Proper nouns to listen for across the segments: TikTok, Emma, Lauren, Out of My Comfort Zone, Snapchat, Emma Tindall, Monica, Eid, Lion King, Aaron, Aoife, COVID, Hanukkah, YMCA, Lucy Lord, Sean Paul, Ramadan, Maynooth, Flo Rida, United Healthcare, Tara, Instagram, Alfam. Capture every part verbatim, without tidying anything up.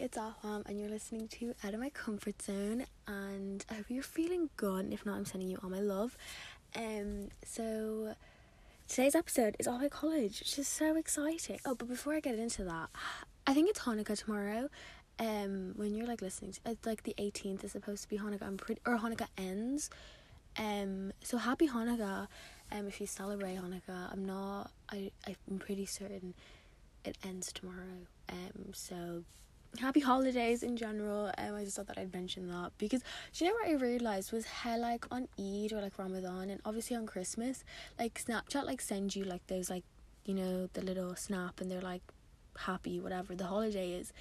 it's Alfam and you're listening to Out of My Comfort Zone, and I hope you're feeling good, and if not, I'm sending you all my love. Um, so today's episode is off at college, which is so exciting. Oh, but before I get into that, I think it's Hanukkah tomorrow. Um, when you're like listening to, it's like the eighteenth is supposed to be Hanukkah. I'm pretty, or Hanukkah ends. Um, so happy Hanukkah. Um, if you celebrate Hanukkah, I'm not. I I'm pretty certain it ends tomorrow. Um, so happy holidays in general. Um, I just thought that I'd mention that, because do you know what I realized was how, like, on Eid or like Ramadan, and obviously on Christmas, like Snapchat like sends you like those, like, you know, the little snap, and they're like happy whatever the holiday is.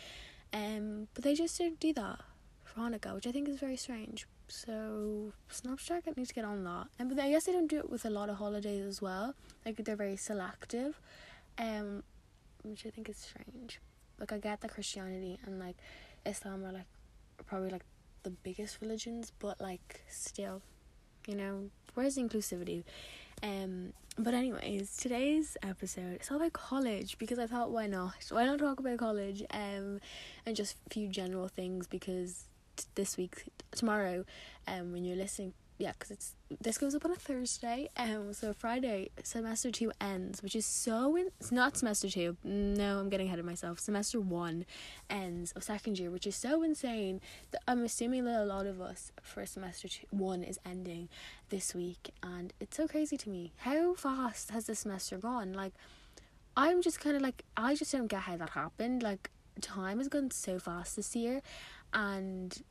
Um, but they just didn't do that for Hanukkah, which I think is very strange. So Snapchat needs to get on that. And but I guess they don't do it with a lot of holidays as well. Like, they're very selective, um, which I think is strange. Like, I get that Christianity and like Islam are like probably like the biggest religions, but like still, you know, where's the inclusivity? Um, but anyways, today's episode is all about college, because I thought, why not? Why not talk about college? Um, and just a few general things, because t- this week, t- tomorrow, um, when you're listening, yeah, because it's this goes up on a Thursday. Um, so Friday, semester two ends, which is so in- it's not semester two. No, I'm getting ahead of myself. Semester one ends of second year, which is so insane. That I'm assuming that a lot of us for semester two- one is ending this week, and it's so crazy to me how fast has this semester gone. Like, I'm just kind of like I just don't get how that happened. Like, time has gone so fast this year, and.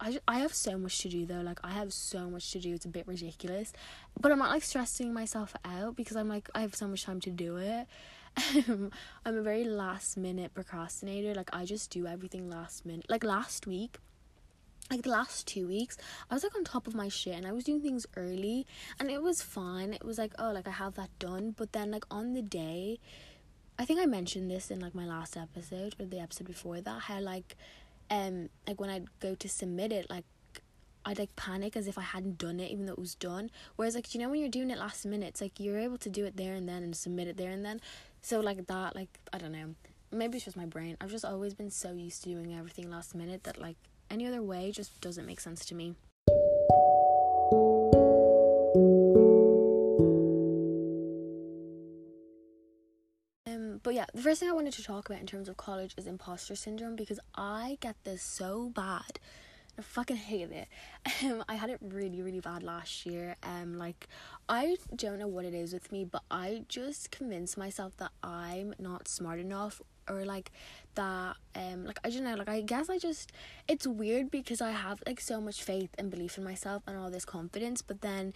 I, I have so much to do though. Like, I have so much to do, it's a bit ridiculous, but I'm not like stressing myself out, because I'm like, I have so much time to do it. um, I'm a very last minute procrastinator. Like, I just do everything last minute. Like last week like the last two weeks I was like on top of my shit, and I was doing things early, and it was fine. It was like, oh, like I have that done, but then like on the day, I think I mentioned this in like my last episode or the episode before that, how like Um, like when I'd go to submit it, like I'd like panic as if I hadn't done it, even though it was done. Whereas like, you know, when you're doing it last minute, it's like you're able to do it there and then and submit it there and then. So like that, like, I don't know, maybe it's just my brain. I've just always been so used to doing everything last minute that like any other way just doesn't make sense to me. But yeah, the first thing I wanted to talk about in terms of college is imposter syndrome, because I get this so bad. I fucking hate it. Um, I had it really, really bad last year. Um, like, I don't know what it is with me, but I just convince myself that I'm not smart enough, or like that, um, like, I don't know, like, I guess I just, it's weird because I have like so much faith and belief in myself and all this confidence, but then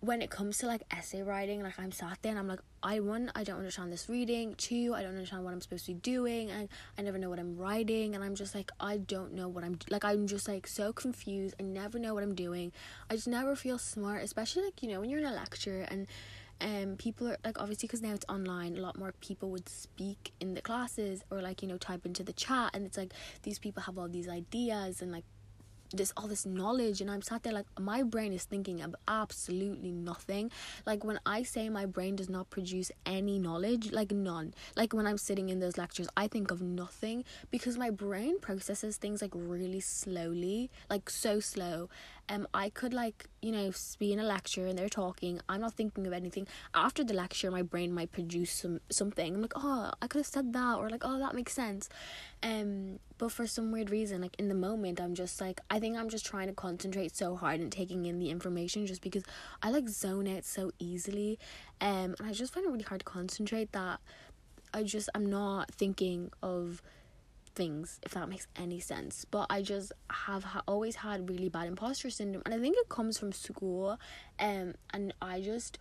when it comes to like essay writing, like I'm sat there and I'm like, I one, I don't understand this reading, two, I don't understand what I'm supposed to be doing, and I never know what I'm writing, and I'm just like, I don't know what I'm do- like I'm just like so confused. I never know what I'm doing. I just never feel smart, especially like, you know, when you're in a lecture, and um people are like, obviously because now it's online, a lot more people would speak in the classes, or like, you know, type into the chat, and it's like these people have all these ideas and like this all this knowledge, and I'm sat there like my brain is thinking of absolutely nothing. Like, when I say my brain does not produce any knowledge, like none, like when I'm sitting in those lectures, I think of nothing, because my brain processes things like really slowly, like so slow. Um, I could like, you know, be in a lecture and they're talking, I'm not thinking of anything. After the lecture, my brain might produce some something. I'm like, oh, I could have said that, or like, oh, that makes sense. Um, but for some weird reason, like in the moment, I'm just like, I think I'm just trying to concentrate so hard and taking in the information, just because I like zone out so easily. Um, and I just find it really hard to concentrate, that I just, I'm not thinking of things, if that makes any sense. But I just have ha- always had really bad imposter syndrome, and I think it comes from school. Um, and I just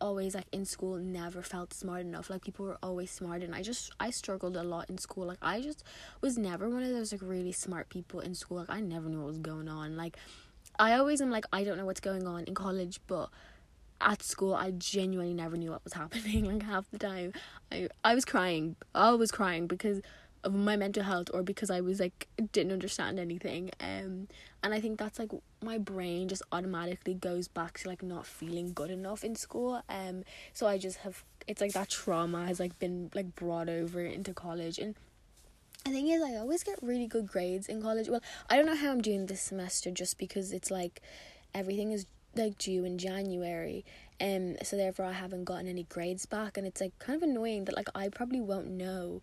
always like in school never felt smart enough. Like, people were always smart, and I just I struggled a lot in school. Like, I just was never one of those like really smart people in school. Like, I never knew what was going on. Like, I always am like, I don't know what's going on in college, but at school I genuinely never knew what was happening. Like, half the time I I was crying. I was crying because of my mental health, or because I was like didn't understand anything. Um and I think that's like my brain just automatically goes back to like not feeling good enough in school. Um so I just have, it's like that trauma has like been like brought over into college, and the thing is, I always get really good grades in college. Well, I don't know how I'm doing this semester, just because it's like everything is like due in January, um so therefore I haven't gotten any grades back, and it's like kind of annoying that like I probably won't know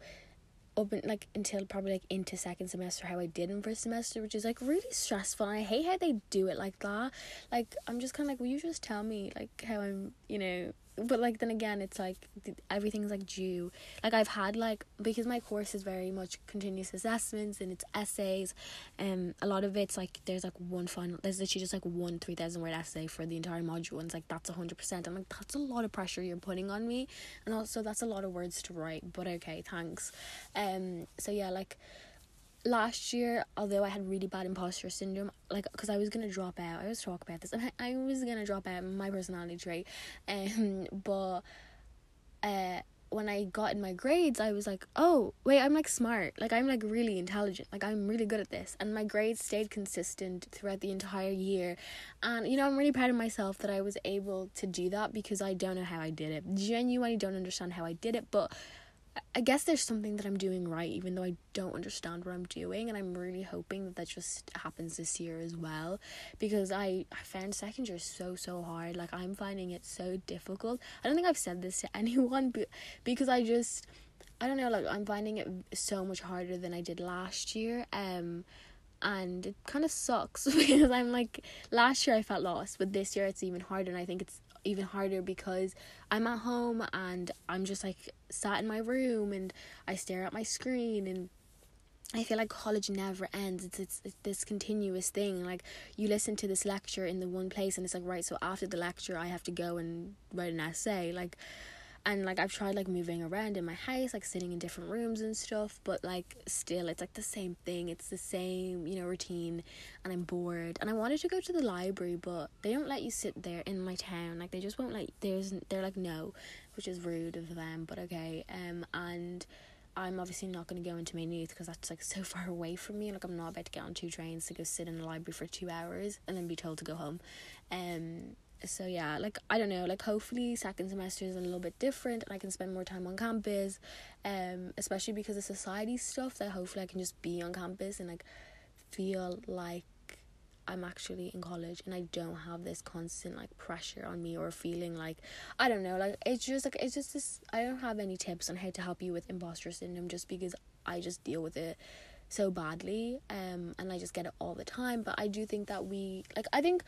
up in, like until probably like into second semester how I did in first semester, which is like really stressful, and I hate how they do it like that. Like I'm just kind of like, will you just tell me like how I'm, you know? But like then again, it's like th- everything's like due. Like I've had like, because my course is very much continuous assessments and it's essays, um a lot of it's like there's like one final, there's literally just like one three thousand word essay for the entire module, and it's like that's one hundred percent. I'm like, that's a lot of pressure you're putting on me, and also that's a lot of words to write, but okay, thanks. Um so yeah, like last year, although I had really bad imposter syndrome, like, because I was going to drop out. I always talk about this. And I, I was going to drop out, my personality trait. Um, but uh, when I got in my grades, I was like, oh, wait, I'm, like, smart. Like, I'm, like, really intelligent. Like, I'm really good at this. And my grades stayed consistent throughout the entire year. And, you know, I'm really proud of myself that I was able to do that, because I don't know how I did it. Genuinely don't understand how I did it, but I guess there's something that I'm doing right, even though I don't understand what I'm doing, and I'm really hoping that that just happens this year as well, because I, I found second year so, so hard. Like, I'm finding it so difficult. I don't think I've said this to anyone, but because I just, I don't know, like, I'm finding it so much harder than I did last year, um... and it kind of sucks because I'm like, last year I felt lost, but this year it's even harder, and I think it's even harder because I'm at home and I'm just like sat in my room and I stare at my screen, and I feel like college never ends. It's, it's it's this continuous thing. Like, you listen to this lecture in the one place and it's like, right, so after the lecture I have to go and write an essay. Like, and like I've tried like moving around in my house, like sitting in different rooms and stuff, but like still it's like the same thing, it's the same, you know, routine, and I'm bored. And I wanted to go to the library, but they don't let you sit there in my town. Like, they just won't let you, there's they're like no, which is rude of them, but okay. Um and I'm obviously not going to go into Maynooth because that's like so far away from me. Like, I'm not about to get on two trains to go sit in the library for two hours and then be told to go home. um So yeah, like, I don't know, like, hopefully second semester is a little bit different and I can spend more time on campus, um, especially because of society stuff, that hopefully I can just be on campus and like feel like I'm actually in college and I don't have this constant like pressure on me, or feeling like, I don't know, like, it's just like, it's just this, I don't have any tips on how to help you with imposter syndrome, just because I just deal with it so badly, um, and I just get it all the time. But I do think that we, like, I think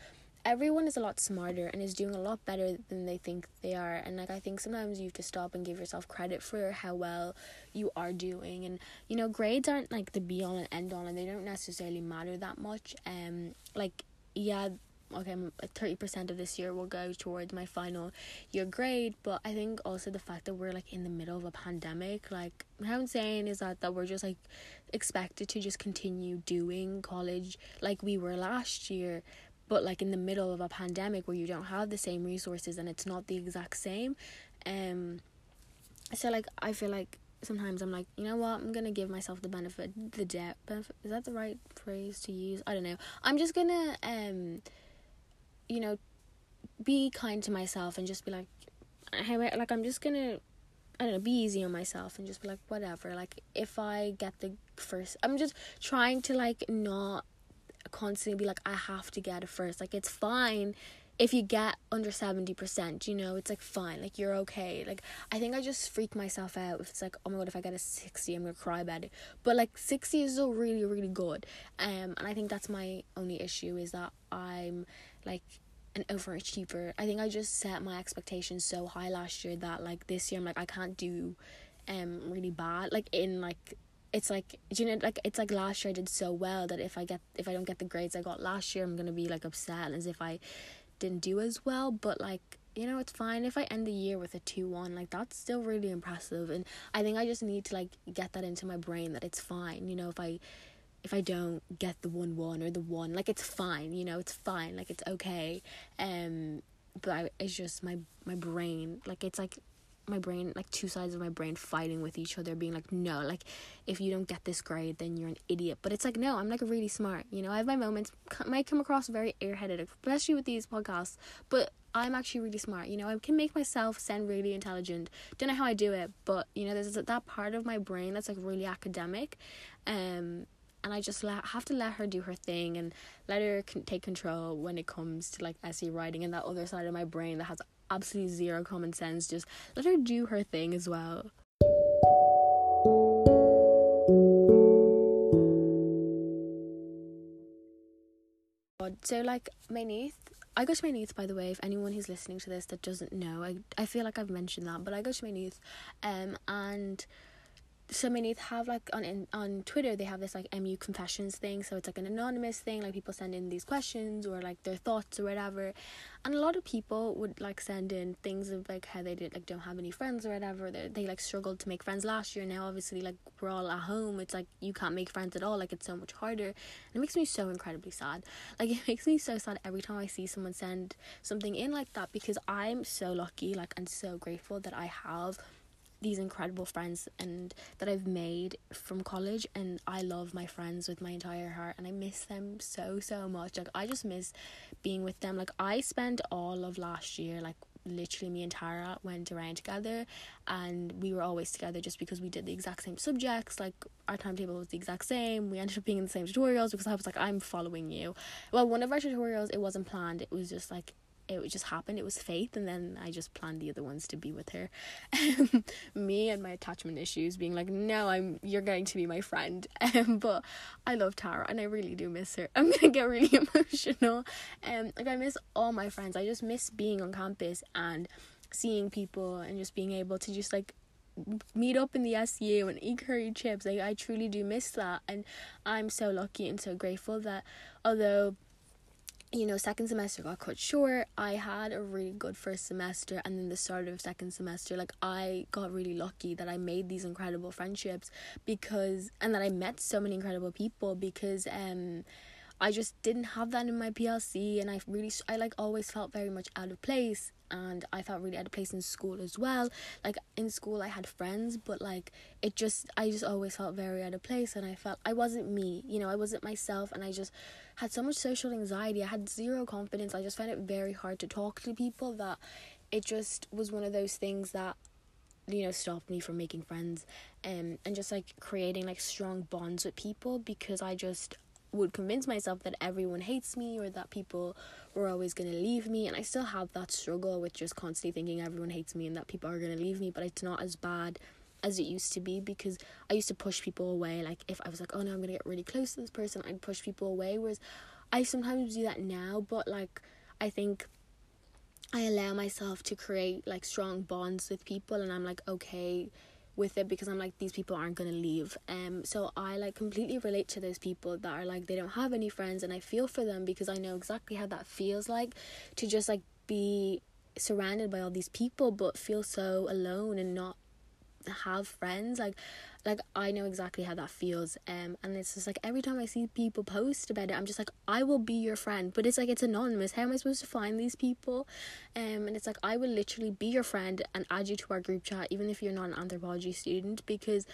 everyone is a lot smarter and is doing a lot better than they think they are, and like I think sometimes you have to stop and give yourself credit for how well you are doing. And, you know, grades aren't like the be all and end all, and they don't necessarily matter that much. Um like, yeah, okay, thirty percent of this year will go towards my final year grade, but I think also the fact that we're like in the middle of a pandemic, like, how insane is that, that we're just like expected to just continue doing college like we were last year, but like in the middle of a pandemic where you don't have the same resources and it's not the exact same. Um so like I feel like sometimes I'm like, you know what, I'm gonna give myself the benefit the doubt benefit, is that the right phrase to use? I don't know. I'm just gonna um you know, be kind to myself and just be like, hey, like I'm just gonna, I don't know, be easy on myself and just be like, whatever. Like, if I get the first, I'm just trying to like not constantly be like, I have to get it first. Like, it's fine if you get under seventy percent, you know, it's like fine, like you're okay. Like, I think I just freak myself out if it's like, oh my god, if I get a sixty, I'm gonna cry about it. But like sixty is still really, really good. Um and I think that's my only issue, is that I'm like an overachiever. I think I just set my expectations so high last year that like this year I'm like, I can't do um really bad. Like, in like, it's like, you know, like, it's like last year I did so well that if I get, if I don't get the grades I got last year, I'm going to be like upset as if I didn't do as well. But like, you know, it's fine if I end the year with a two one, like that's still really impressive. And I think I just need to like get that into my brain that it's fine, you know, if I, if I don't get the one one or the one, like it's fine, you know, it's fine, like it's okay. Um, but I, it's just my, my brain, like it's like, my brain, like two sides of my brain fighting with each other, being like, no, like if you don't get this grade then you're an idiot. But it's like, no, I'm like really smart, you know. I have my moments, might come across very airheaded, especially with these podcasts, but I'm actually really smart, you know. I can make myself sound really intelligent. Don't know how I do it, but you know, there's that part of my brain that's like really academic, um and I just la- have to let her do her thing and let her con- take control when it comes to like essay writing, and that other side of my brain that has absolutely zero common sense, just let her do her thing as well. So like Maynooth, I go to Maynooth, by the way, if anyone who's listening to this that doesn't know, I, I feel like I've mentioned that, but I go to Maynooth, um, and so Maynooth have like on on Twitter they have this like M U confessions thing, so it's like an anonymous thing, like people send in these questions or like their thoughts or whatever, and a lot of people would like send in things of like how they did like don't have any friends or whatever, they, they like struggled to make friends last year. Now obviously like we're all at home, it's like you can't make friends at all, like it's so much harder, and it makes me so incredibly sad. Like it makes me so sad every time I see someone send something in like that, because I'm so lucky, like I'm so grateful that I have these incredible friends and that I've made from college, and I love my friends with my entire heart, and I miss them so so much. Like I just miss being with them. Like I spent all of last year, like literally me and Tara went around together and we were always together just because we did the exact same subjects, like our timetable was the exact same, we ended up being in the same tutorials because I was like, I'm following you. Well, one of our tutorials, it wasn't planned, it was just like it just happened, it was Faith, and then I just planned the other ones to be with her. Um, me and my attachment issues being like, no, I'm you're going to be my friend. Um, but I love Tara and I really do miss her. I'm gonna get really emotional. Um, like I miss all my friends. I just miss being on campus and seeing people and just being able to just like meet up in the S U and eat curry chips. Like I truly do miss that, and I'm so lucky and so grateful that although, you know, second semester got cut short, I had a really good first semester, and then the start of second semester, like I got really lucky that I made these incredible friendships, because and that I met so many incredible people, because um I just didn't have that in my P L C, and I really I like always felt very much out of place, and I felt really out of place in school as well. Like in school I had friends, but like it just I just always felt very out of place, and I felt I wasn't me, you know, I wasn't myself, and I just had so much social anxiety, I had zero confidence, I just found it very hard to talk to people, that it just was one of those things that, you know, stopped me from making friends um, and just like creating like strong bonds with people, because I just would convince myself that everyone hates me or that people were always going to leave me. And I still have that struggle with just constantly thinking everyone hates me and that people are going to leave me, but it's not as bad as it used to be, because I used to push people away. Like if I was like, oh no, I'm going to get really close to this person, I'd push people away, whereas I sometimes do that now, but like I think I allow myself to create like strong bonds with people, and I'm like okay with it, because I'm like, these people aren't gonna leave. Um so I like completely relate to those people that are like they don't have any friends, and I feel for them, because I know exactly how that feels like, to just like be surrounded by all these people but feel so alone and not have friends. Like like I know exactly how that feels, um and it's just like every time I see people post about it, I'm just like, I will be your friend, but it's like it's anonymous, how am I supposed to find these people? Um and it's like, I will literally be your friend and add you to our group chat even if you're not an anthropology student, because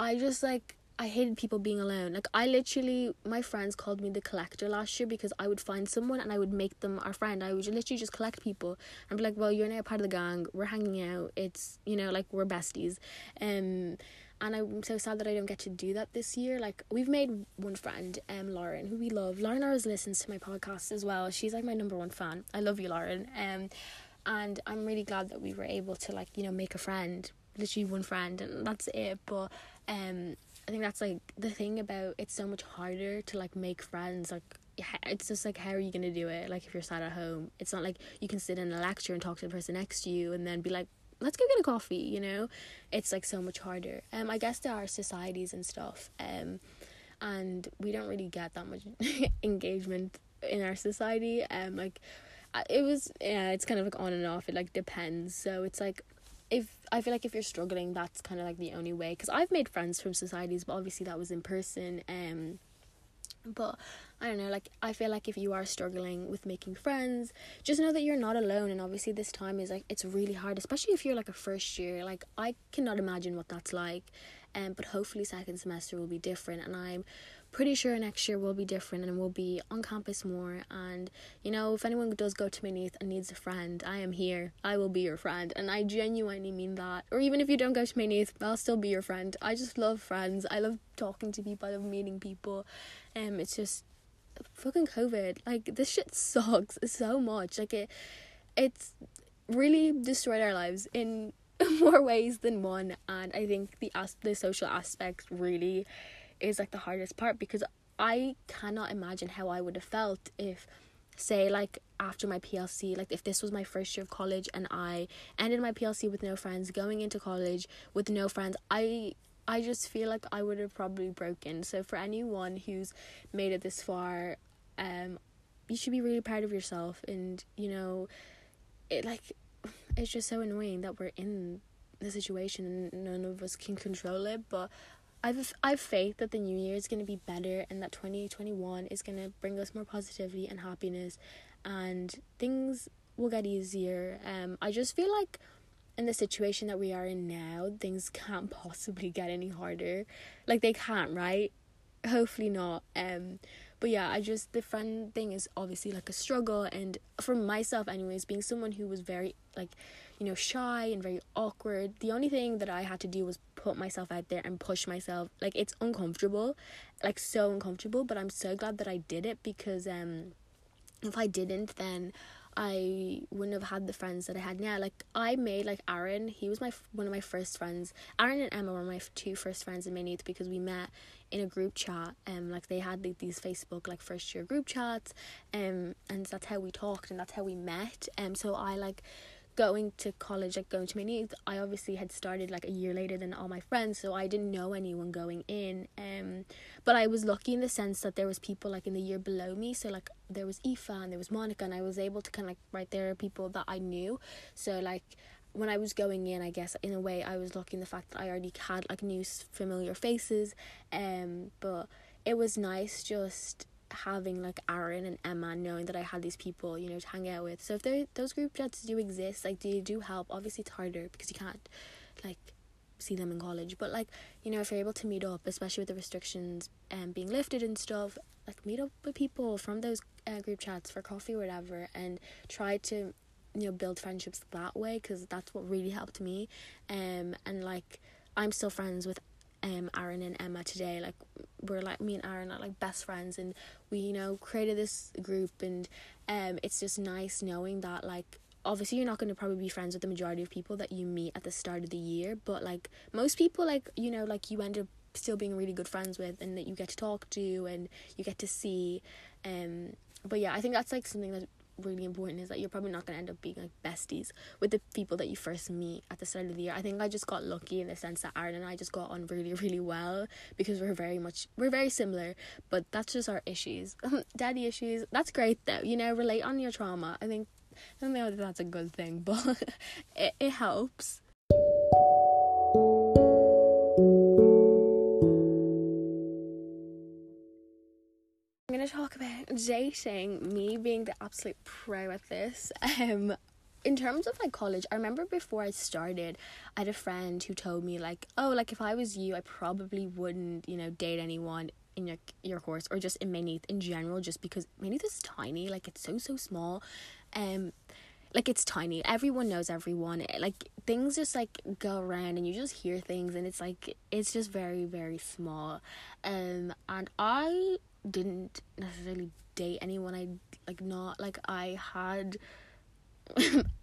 I just like I hated people being alone. Like I literally, my friends called me the collector last year, because I would find someone and I would make them our friend. I would literally just collect people and be like, well, you're now part of the gang, we're hanging out, it's, you know, like we're besties. Um, and I'm so sad that I don't get to do that this year. Like we've made one friend, um, Lauren, who we love. Lauren always listens to my podcast as well. She's like my number one fan. I love you, Lauren. Um, and I'm really glad that we were able to like, you know, make a friend, literally one friend, and that's it. But um. I think that's like the thing about, it's so much harder to like make friends. Like it's just like, how are you gonna do it? Like if you're sat at home, it's not like you can sit in a lecture and talk to the person next to you and then be like, let's go get a coffee, you know? It's like so much harder. Um, I guess there are societies and stuff, um, and we don't really get that much engagement in our society. Um, like it was, yeah, it's kind of like on and off. It like depends. So it's like, If I feel like if you're struggling, that's kind of like the only way, because I've made friends from societies, but obviously that was in person, um, But I don't know, like, I feel like if you are struggling with making friends, just know that you're not alone. And obviously this time is like, it's really hard, especially if you're like a first year. Like, I cannot imagine what that's like. Um, but hopefully second semester will be different, and I'm pretty sure next year will be different, and we'll be on campus more. And you know, if anyone does go to Maynooth and needs a friend, I am here. I will be your friend, and I genuinely mean that. Or even if you don't go to Maynooth, I'll still be your friend. I just love friends. I love talking to people. I love meeting people. Um, it's just fucking COVID. Like, this shit sucks so much. Like, it, it's really destroyed our lives in more ways than one. And I think the as- the social aspect really is like the hardest part, because I cannot imagine how I would have felt if, say, like after my P L C, like if this was my first year of college and I ended my P L C with no friends, going into college with no friends, I I just feel like I would have probably broken. So for anyone who's made it this far, um you should be really proud of yourself. And you know, it like it's just so annoying that we're in the situation and none of us can control it, but I've I've faith that the new year is going to be better, and that twenty twenty-one is going to bring us more positivity and happiness, and things will get easier. Um, I just feel like in the situation that we are in now, things can't possibly get any harder. Like, they can't, right? Hopefully not. Um, but yeah, I just, the friend thing is obviously like a struggle, and for myself anyways, being someone who was very like, you know, shy and very awkward, the only thing that I had to do was put myself out there and push myself. Like, it's uncomfortable, like so uncomfortable, but I'm so glad that I did it, because um if I didn't, then I wouldn't have had the friends that I had now. Like, I made like Aaron, he was my one of my first friends. Aaron and Emma were my two first friends in Maynooth, because we met in a group chat, and um, like they had like these Facebook like first year group chats, um and that's how we talked and that's how we met. And um, so I like going to college, like going to Maynooth, I obviously had started like a year later than all my friends, so I didn't know anyone going in. Um, but I was lucky in the sense that there was people like in the year below me, so like there was Aoife and there was Monica, and I was able to kind of like, right, there are people that I knew. So like when I was going in, I guess in a way I was lucky in the fact that I already had like new familiar faces. Um, but it was nice just having like Aaron and Emma, knowing that I had these people, you know, to hang out with. So if they those group chats do exist, like they do help. Obviously it's harder because you can't like see them in college, but like, you know, if you're able to meet up, especially with the restrictions and um, being lifted and stuff, like meet up with people from those uh, group chats for coffee or whatever, and try to, you know, build friendships that way, because that's what really helped me. Um and like I'm still friends with Um, Aaron and Emma today. Like, we're like, me and Aaron are like best friends, and we, you know, created this group, and um it's just nice knowing that like obviously you're not going to probably be friends with the majority of people that you meet at the start of the year, but like most people, like, you know, like you end up still being really good friends with, and that you get to talk to and you get to see. Um but yeah, I think that's like something that really important, is that you're probably not going to end up being like besties with the people that you first meet at the start of the year. I think I just got lucky in the sense that Aaron and I just got on really, really well, because we're very much we're very similar, but that's just our issues. Daddy issues. That's great though, you know, relate on your trauma. I think I don't know if that's a good thing, but it, it helps. Talk about dating, me being the absolute pro at this. Um in terms of like college, I remember before I started, I had a friend who told me like, oh, like if I was you, I probably wouldn't, you know, date anyone in your your course, or just in Maynooth in general, just because Maynooth is tiny. Like, it's so so small. Um like, it's tiny, everyone knows everyone, like things just like go around and you just hear things, and it's like it's just very very small. Um and I didn't necessarily date anyone. I like not like I had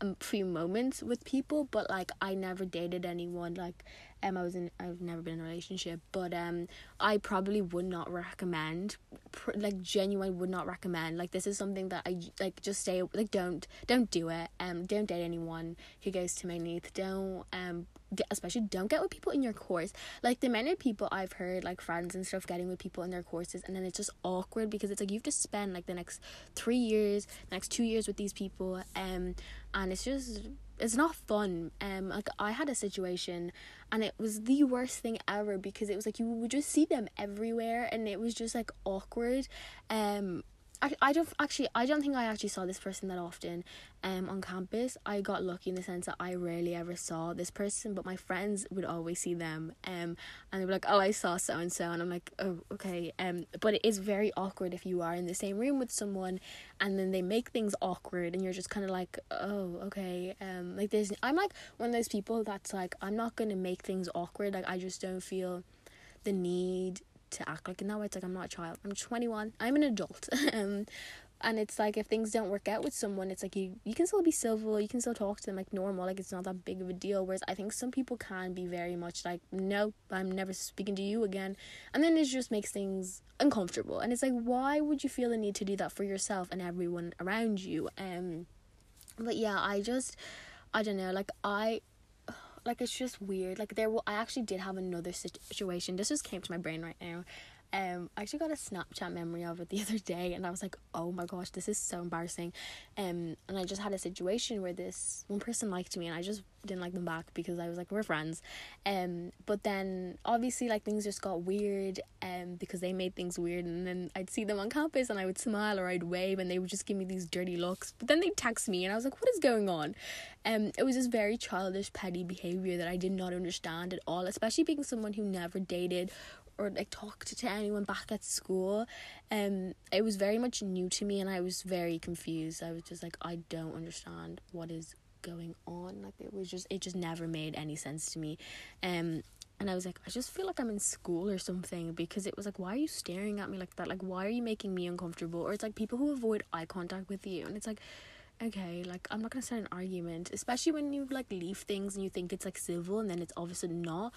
a few moments with people, but like I never dated anyone. Like um I was in I've never been in a relationship, but um I probably would not recommend pr- like genuinely would not recommend. Like, this is something that I like just stay like don't don't do it. Um don't date anyone who goes to Maynooth. Don't um especially don't get with people in your course. Like, the many people I've heard, like friends and stuff getting with people in their courses, and then it's just awkward, because it's like you have to spend like the next three years the next two years with these people, um and it's just it's not fun. Um, like I had a situation, and it was the worst thing ever, because it was like you would just see them everywhere, and it was just like awkward. Um, I I don't actually I don't think I actually saw this person that often. Um, on campus, I got lucky in the sense that I rarely ever saw this person, but my friends would always see them. Um, and they were like, "Oh, I saw so and so," and I'm like, "Oh, okay." Um, but it is very awkward if you are in the same room with someone, and then they make things awkward, and you're just kind of like, "Oh, okay." Um, like there's I'm like one of those people that's like, I'm not gonna make things awkward. Like I just don't feel the need to act like in that way. It's like, I'm not a child, I'm twenty-one, I'm an adult. Um and it's like, if things don't work out with someone, it's like you you can still be civil, you can still talk to them like normal, like it's not that big of a deal. Whereas I think some people can be very much like, no, I'm never speaking to you again, and then it just makes things uncomfortable. And it's like, why would you feel the need to do that for yourself and everyone around you? Um but yeah, I just I don't know like I like it's just weird. Like there will I actually did have another situation, this just came to my brain right now. um I actually got a Snapchat memory of it the other day, and I was like, oh my gosh, this is so embarrassing. Um and I just had a situation where this one person liked me, and I just didn't like them back, because I was like, we're friends. Um but then obviously like things just got weird, um because they made things weird, and then I'd see them on campus, and I would smile or I'd wave, and they would just give me these dirty looks, but then they'd text me, and I was like, what is going on? Um it was this very childish, petty behavior that I did not understand at all, especially being someone who never dated or like talked to anyone back at school. Um it was very much new to me, and I was very confused. I was just like, I don't understand what is going on. Like it was just it just never made any sense to me. Um and I was like, I just feel like I'm in school or something, because it was like, why are you staring at me like that? Like, why are you making me uncomfortable? Or it's like people who avoid eye contact with you, and it's like, okay, like I'm not gonna start an argument, especially when you like leave things and you think it's like civil, and then it's obviously not.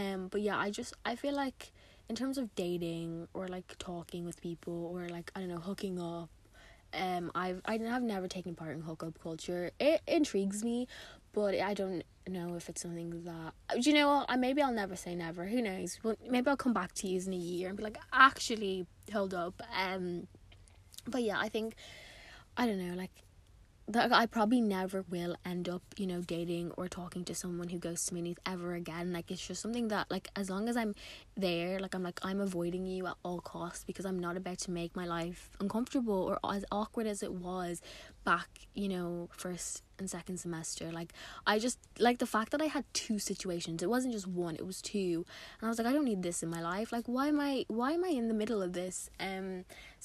Um but yeah, I just I feel like in terms of dating or like talking with people or like, I don't know, hooking up, um I've I've never taken part in hookup culture. It intrigues me, but I don't know if it's something that, do you know what, maybe I'll never say never, who knows. Well, maybe I'll come back to you in a year and be like, actually, hold up. Um but yeah, I think I don't know like That I probably never will end up, you know, dating or talking to someone who goes to Maynooth ever again. Like, it's just something that, like, as long as I'm there, like, I'm like, I'm avoiding you at all costs, because I'm not about to make my life uncomfortable or as awkward as it was back, you know, first and second semester. Like, I just, like, the fact that I had two situations, it wasn't just one, it was two, and I was like, I don't need this in my life. Like, why am I why am I in the middle of this? Um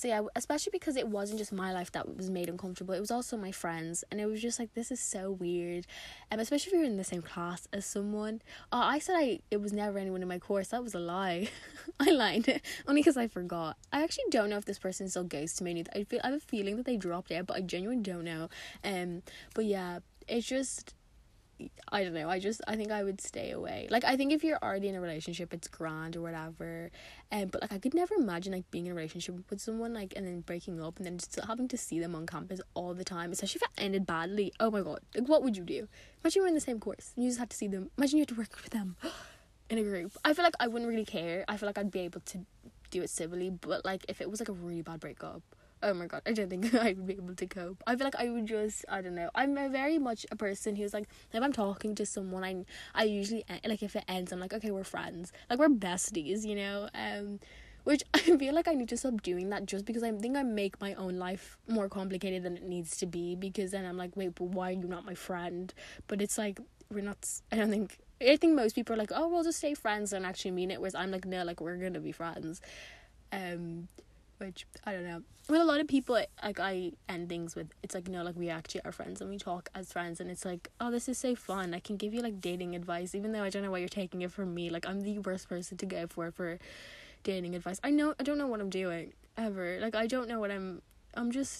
so yeah, especially because it wasn't just my life that was made uncomfortable, it was also my friends, and it was just like, this is so weird. Um especially if you're in the same class as someone. uh, I said I it was never anyone in my course. That was a lie. I lied, only because I forgot. I actually don't know if this person still goes to Maynooth. I feel I have a feeling that they dropped out, but I genuinely don't know. Um but yeah, Yeah, it's just, I don't know, I just, I think I would stay away. Like, I think if you're already in a relationship, it's grand or whatever, um, but, like, I could never imagine, like, being in a relationship with someone, like, and then breaking up, and then still having to see them on campus all the time, especially if it ended badly. Oh, my God, like, what would you do? Imagine you were in the same course, and you just had to see them. Imagine you had to work with them in a group. I feel like I wouldn't really care. I feel like I'd be able to do it civilly, but, like, if it was, like, a really bad breakup, oh my God, I don't think I would be able to cope. I feel like I would just, I don't know. I'm a very much a person who's like, if I'm talking to someone, I I usually, like, if it ends, I'm like, okay, we're friends. Like, we're besties, you know? Um, which I feel like I need to stop doing that, just because I think I make my own life more complicated than it needs to be. Because then I'm like, wait, but why are you not my friend? But it's like, we're not, I don't think, I think most people are like, oh, we'll just stay friends and actually mean it. Whereas I'm like, no, like, we're going to be friends. Um... Which, I don't know, with a lot of people, like, I end things with, it's like, no, like, we actually are friends, and we talk as friends, and it's like, oh, this is so fun, I can give you, like, dating advice, even though I don't know why you're taking it from me. Like, I'm the worst person to go for for dating advice. I know, I don't know what I'm doing, ever, like, I don't know what I'm, I'm just,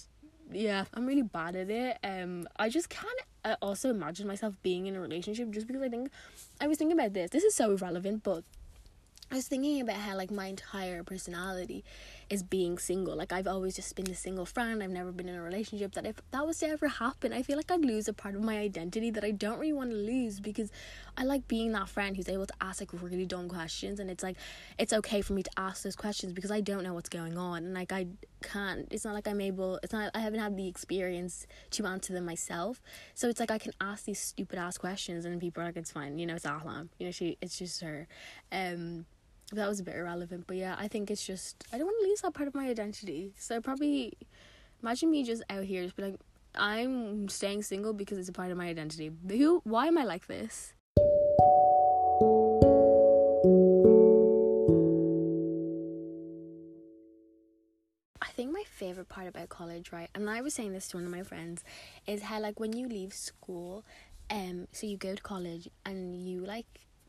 yeah, I'm really bad at it. um, I just can't I also imagine myself being in a relationship, just because I think, I was thinking about this, this is so irrelevant, but I was thinking about how, like, my entire personality is being single. Like, I've always just been the single friend. I've never been in a relationship. That if that was to ever happen, I feel like I'd lose a part of my identity that I don't really want to lose, because I like being that friend who's able to ask, like, really dumb questions. And it's, like, it's okay for me to ask those questions because I don't know what's going on. And, like, I can't, it's not like I'm able, it's not, I haven't had the experience to answer them myself. So it's like I can ask these stupid ass questions and people are like, it's fine, you know, it's Alfam, you know, she, it's just her. Um, that was a bit irrelevant, but yeah, I think it's just, I don't want to lose that part of my identity. So probably, imagine me just out here, just be like, I'm staying single because it's a part of my identity. Who, why am I like this? I think my favorite part about college, right, and I was saying this to one of my friends, is how like when you leave school, um, so you go to college and you like,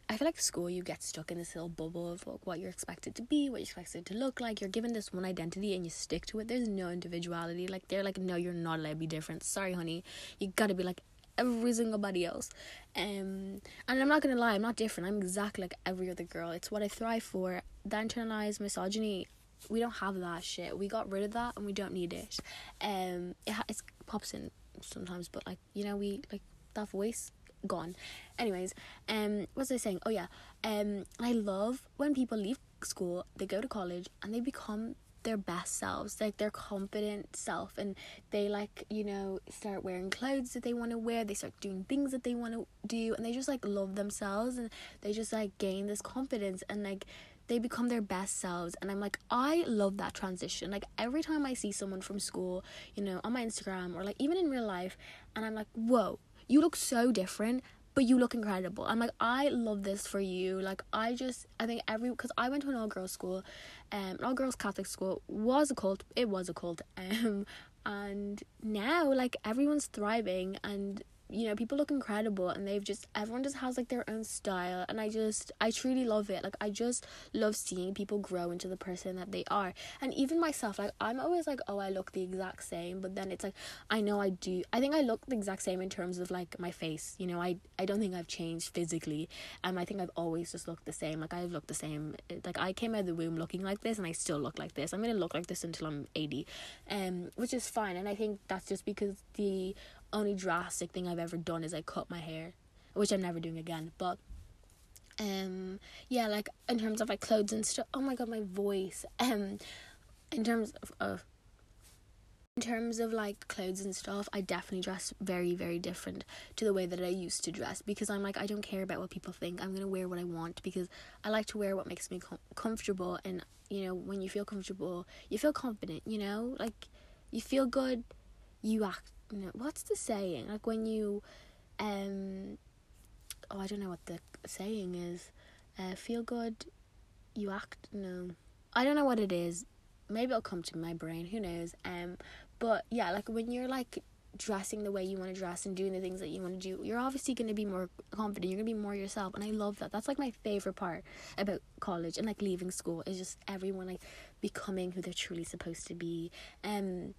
I feel like school you get stuck in this little bubble of like, what you're expected to be, what you're expected to look like. You're given this one identity and you stick to it. There's no individuality. Like they're like, no, you're not allowed to be different. Sorry, honey, you gotta be like every single body else. Um, and I'm not gonna lie, I'm not different. I'm exactly like every other girl. It's what I thrive for. That internalized misogyny, we don't have that shit. We got rid of that and we don't need it. Um, it ha- it's pops in sometimes, but like, you know, we like that voice gone. Anyways, um, what was I saying? Oh yeah, um, I love when people leave school, they go to college and they become their best selves, like their confident self, and they like, you know, start wearing clothes that they want to wear, they start doing things that they want to do, and they just like love themselves and they just like gain this confidence and like they become their best selves. And I'm like, I love that transition. Like every time I see someone from school, you know, on my Instagram or like even in real life, and I'm like, whoa, you look so different, but you look incredible. I'm like, I love this for you. Like I just, I think every, because I went to an all-girls school, um, an all-girls Catholic school, was a cult, it was a cult, um, and now like everyone's thriving and, you know, people look incredible and they've just, everyone just has like their own style, and I just, I truly love it. Like I just love seeing people grow into the person that they are. And even myself, like I'm always like, oh, I look the exact same, but then it's like, I know I do, I think I look the exact same in terms of like my face, you know, I I don't think I've changed physically, and um, I think I've always just looked the same. Like I've looked the same, like I came out of the womb looking like this and I still look like this. I'm gonna look like this until I'm eighty, um which is fine. And I think that's just because the only drastic thing I've ever done is I cut my hair, which I'm never doing again. But um yeah, like in terms of like clothes and stuff, oh my god, my voice, um in terms of uh, in terms of like clothes and stuff, I definitely dress very, very different to the way that I used to dress, because I'm like, I don't care about what people think, I'm gonna wear what I want, because I like to wear what makes me com- comfortable. And you know, when you feel comfortable, you feel confident, you know, like you feel good, you act, you know, what's the saying, like when you um oh I don't know what the saying is, uh feel good you act, no I don't know what it is, maybe it'll come to my brain, who knows. Um but yeah, like when you're like dressing the way you want to dress and doing the things that you want to do, you're obviously going to be more confident, you're going to be more yourself. And I love that. That's like my favorite part about college and like leaving school, is just everyone like becoming who they're truly supposed to be. um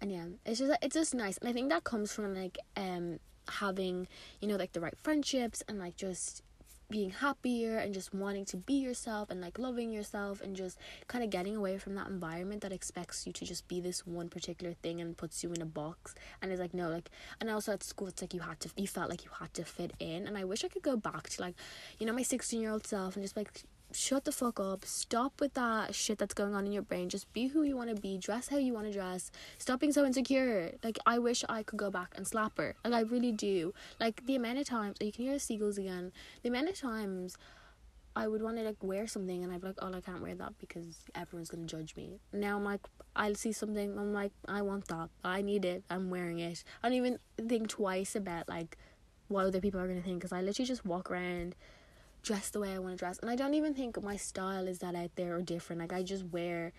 And yeah, it's just, it's just nice. And I think that comes from like um having, you know, like the right friendships and like just being happier and just wanting to be yourself and like loving yourself and just kind of getting away from that environment that expects you to just be this one particular thing and puts you in a box. And it's like, no, like, and also at school it's like you had to, you felt like you had to fit in. And I wish I could go back to like, you know, my sixteen year old self and just like, shut the fuck up, stop with that shit that's going on in your brain, just be who you want to be, dress how you want to dress, stop being so insecure. Like I wish I could go back and slap her, like I really do. Like the amount of times, oh, you can hear the seagulls again, the amount of times I would want to like wear something and I'd be like, oh I can't wear that because everyone's gonna judge me. Now I'm like, I'll see something, I'm like, I want that, I need it, I'm wearing it. I don't even think twice about like what other people are gonna think, because I literally just walk around, dress the way I want to dress, and I don't even think my style is that out there or different. Like I just wear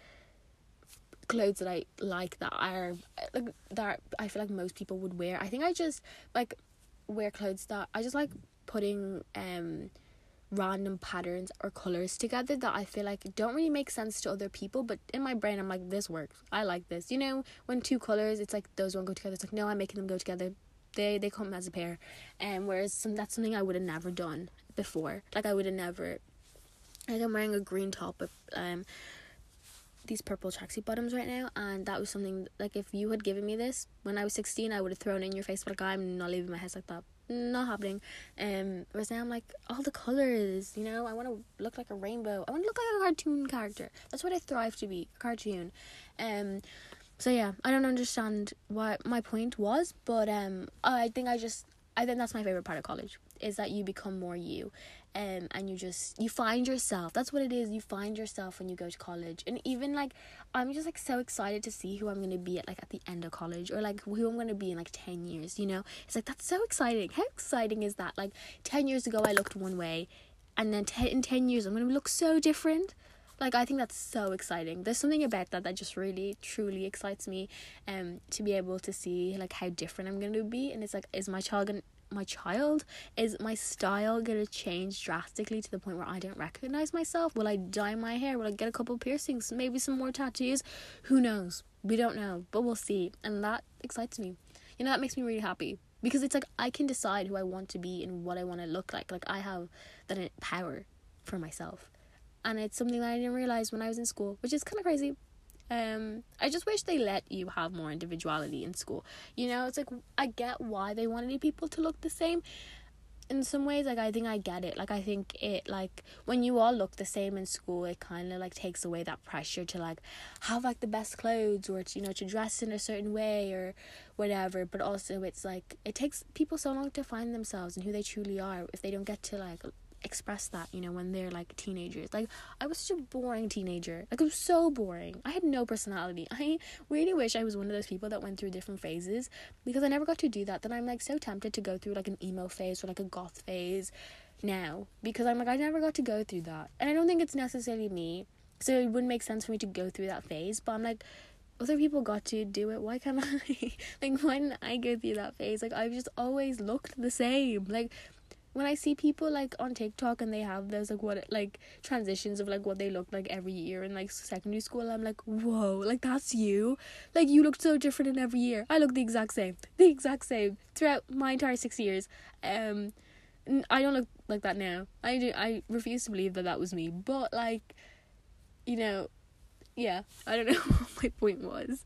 clothes that I like, that are like, that I feel like most people would wear. I think I just like wear clothes that I just like putting um random patterns or colors together that I feel like don't really make sense to other people, but in my brain I'm like, this works, I like this. You know, when two colors, it's like those won't go together, it's like, no, I'm making them go together, they they come as a pair. And um, whereas some, that's something I would have never done before. Like I would have never, like I'm wearing a green top with um these purple tracksuit bottoms right now, and that was something, like if you had given me this when I was sixteen, I would have thrown it in your face, but like I'm not leaving my house like that, not happening. Um, whereas now I'm like, all the colours, you know, I want to look like a rainbow. I want to look like a cartoon character. That's what I thrive to be, a cartoon. Um, so yeah, I don't understand what my point was, but um, I think I just, I think that's my favourite part of college, is that you become more you. Um, and you just, you find yourself. That's what it is. You find yourself when you go to college. And even like, I'm just like so excited to see who I'm going to be at like at the end of college, or like who I'm going to be in like ten years, you know. It's like, that's so exciting. How exciting is that? Like ten years ago I looked one way, and then ten, in ten years I'm going to look so different. Like, I think that's so exciting. There's something about that that just really, truly excites me, um, to be able to see like how different I'm going to be. And it's like, is my child going to my child is my style gonna change drastically to the point where I don't recognize myself? Will I dye my hair? Will I get a couple piercings, maybe some more tattoos? Who knows? We don't know, but we'll see. And that excites me, you know. That makes me really happy, because it's like I can decide who I want to be and what I want to look like. Like, I have that power for myself, and it's something that I didn't realize when I was in school, which is kind of crazy. Um, I just wish they let you have more individuality in school, you know. It's like, I get why they wanted people to look the same in some ways. Like, I think I get it. Like, I think it, like, when you all look the same in school, it kind of like takes away that pressure to like have like the best clothes, or to, you know, to dress in a certain way or whatever. But also, it's like, it takes people so long to find themselves and who they truly are if they don't get to like express that, you know, when they're like teenagers. Like, I was such a boring teenager. Like, it was so boring. I had no personality. I really wish I was one of those people that went through different phases, because I never got to do that. Then I'm like so tempted to go through like an emo phase or like a goth phase now, because I'm like, I never got to go through that, and I don't think it's necessarily me, so it wouldn't make sense for me to go through that phase. But I'm like, other people got to do it, why can't I? Like, why didn't I go through that phase? Like, I've just always looked the same. Like, when I see people like on TikTok and they have those like what like transitions of like what they look like every year in like secondary school, I'm like, whoa, like, that's you. Like, you looked so different in every year. I look the exact same the exact same throughout my entire six years. um I don't look like that now. I do I refuse to believe that that was me. But like, you know, yeah, I don't know what my point was.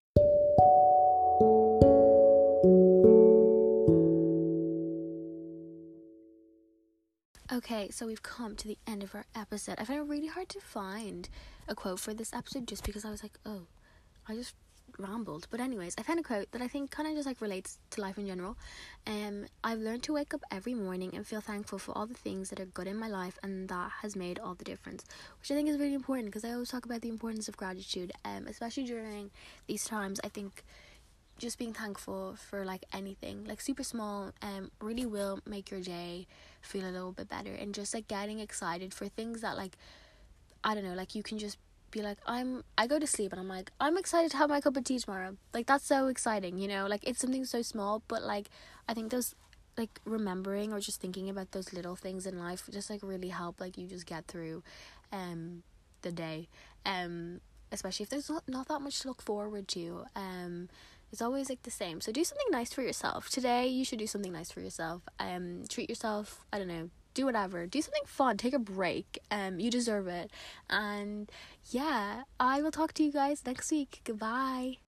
Okay, so we've come to the end of our episode. I found it really hard to find a quote for this episode, just because I was like, oh, I just rambled. But anyways, I found a quote that I think kind of just like relates to life in general. Um, I've learned to wake up every morning and feel thankful for all the things that are good in my life, and that has made all the difference, which I think is really important, because I always talk about the importance of gratitude, um, especially during these times. I think just being thankful for like anything, like super small, um really will make your day feel a little bit better. And just like getting excited for things that, like, I don't know, like, you can just be like, I'm I go to sleep and I'm like, I'm excited to have my cup of tea tomorrow. Like, that's so exciting, you know. Like, it's something so small, but like, I think those like remembering or just thinking about those little things in life just like really help like you just get through um the day, um especially if there's not, not that much to look forward to. um It's always like the same. So do something nice for yourself. Today you should do something nice for yourself. Um, treat yourself. I don't know. Do whatever. Do something fun. Take a break. Um, you deserve it. And yeah, I will talk to you guys next week. Goodbye.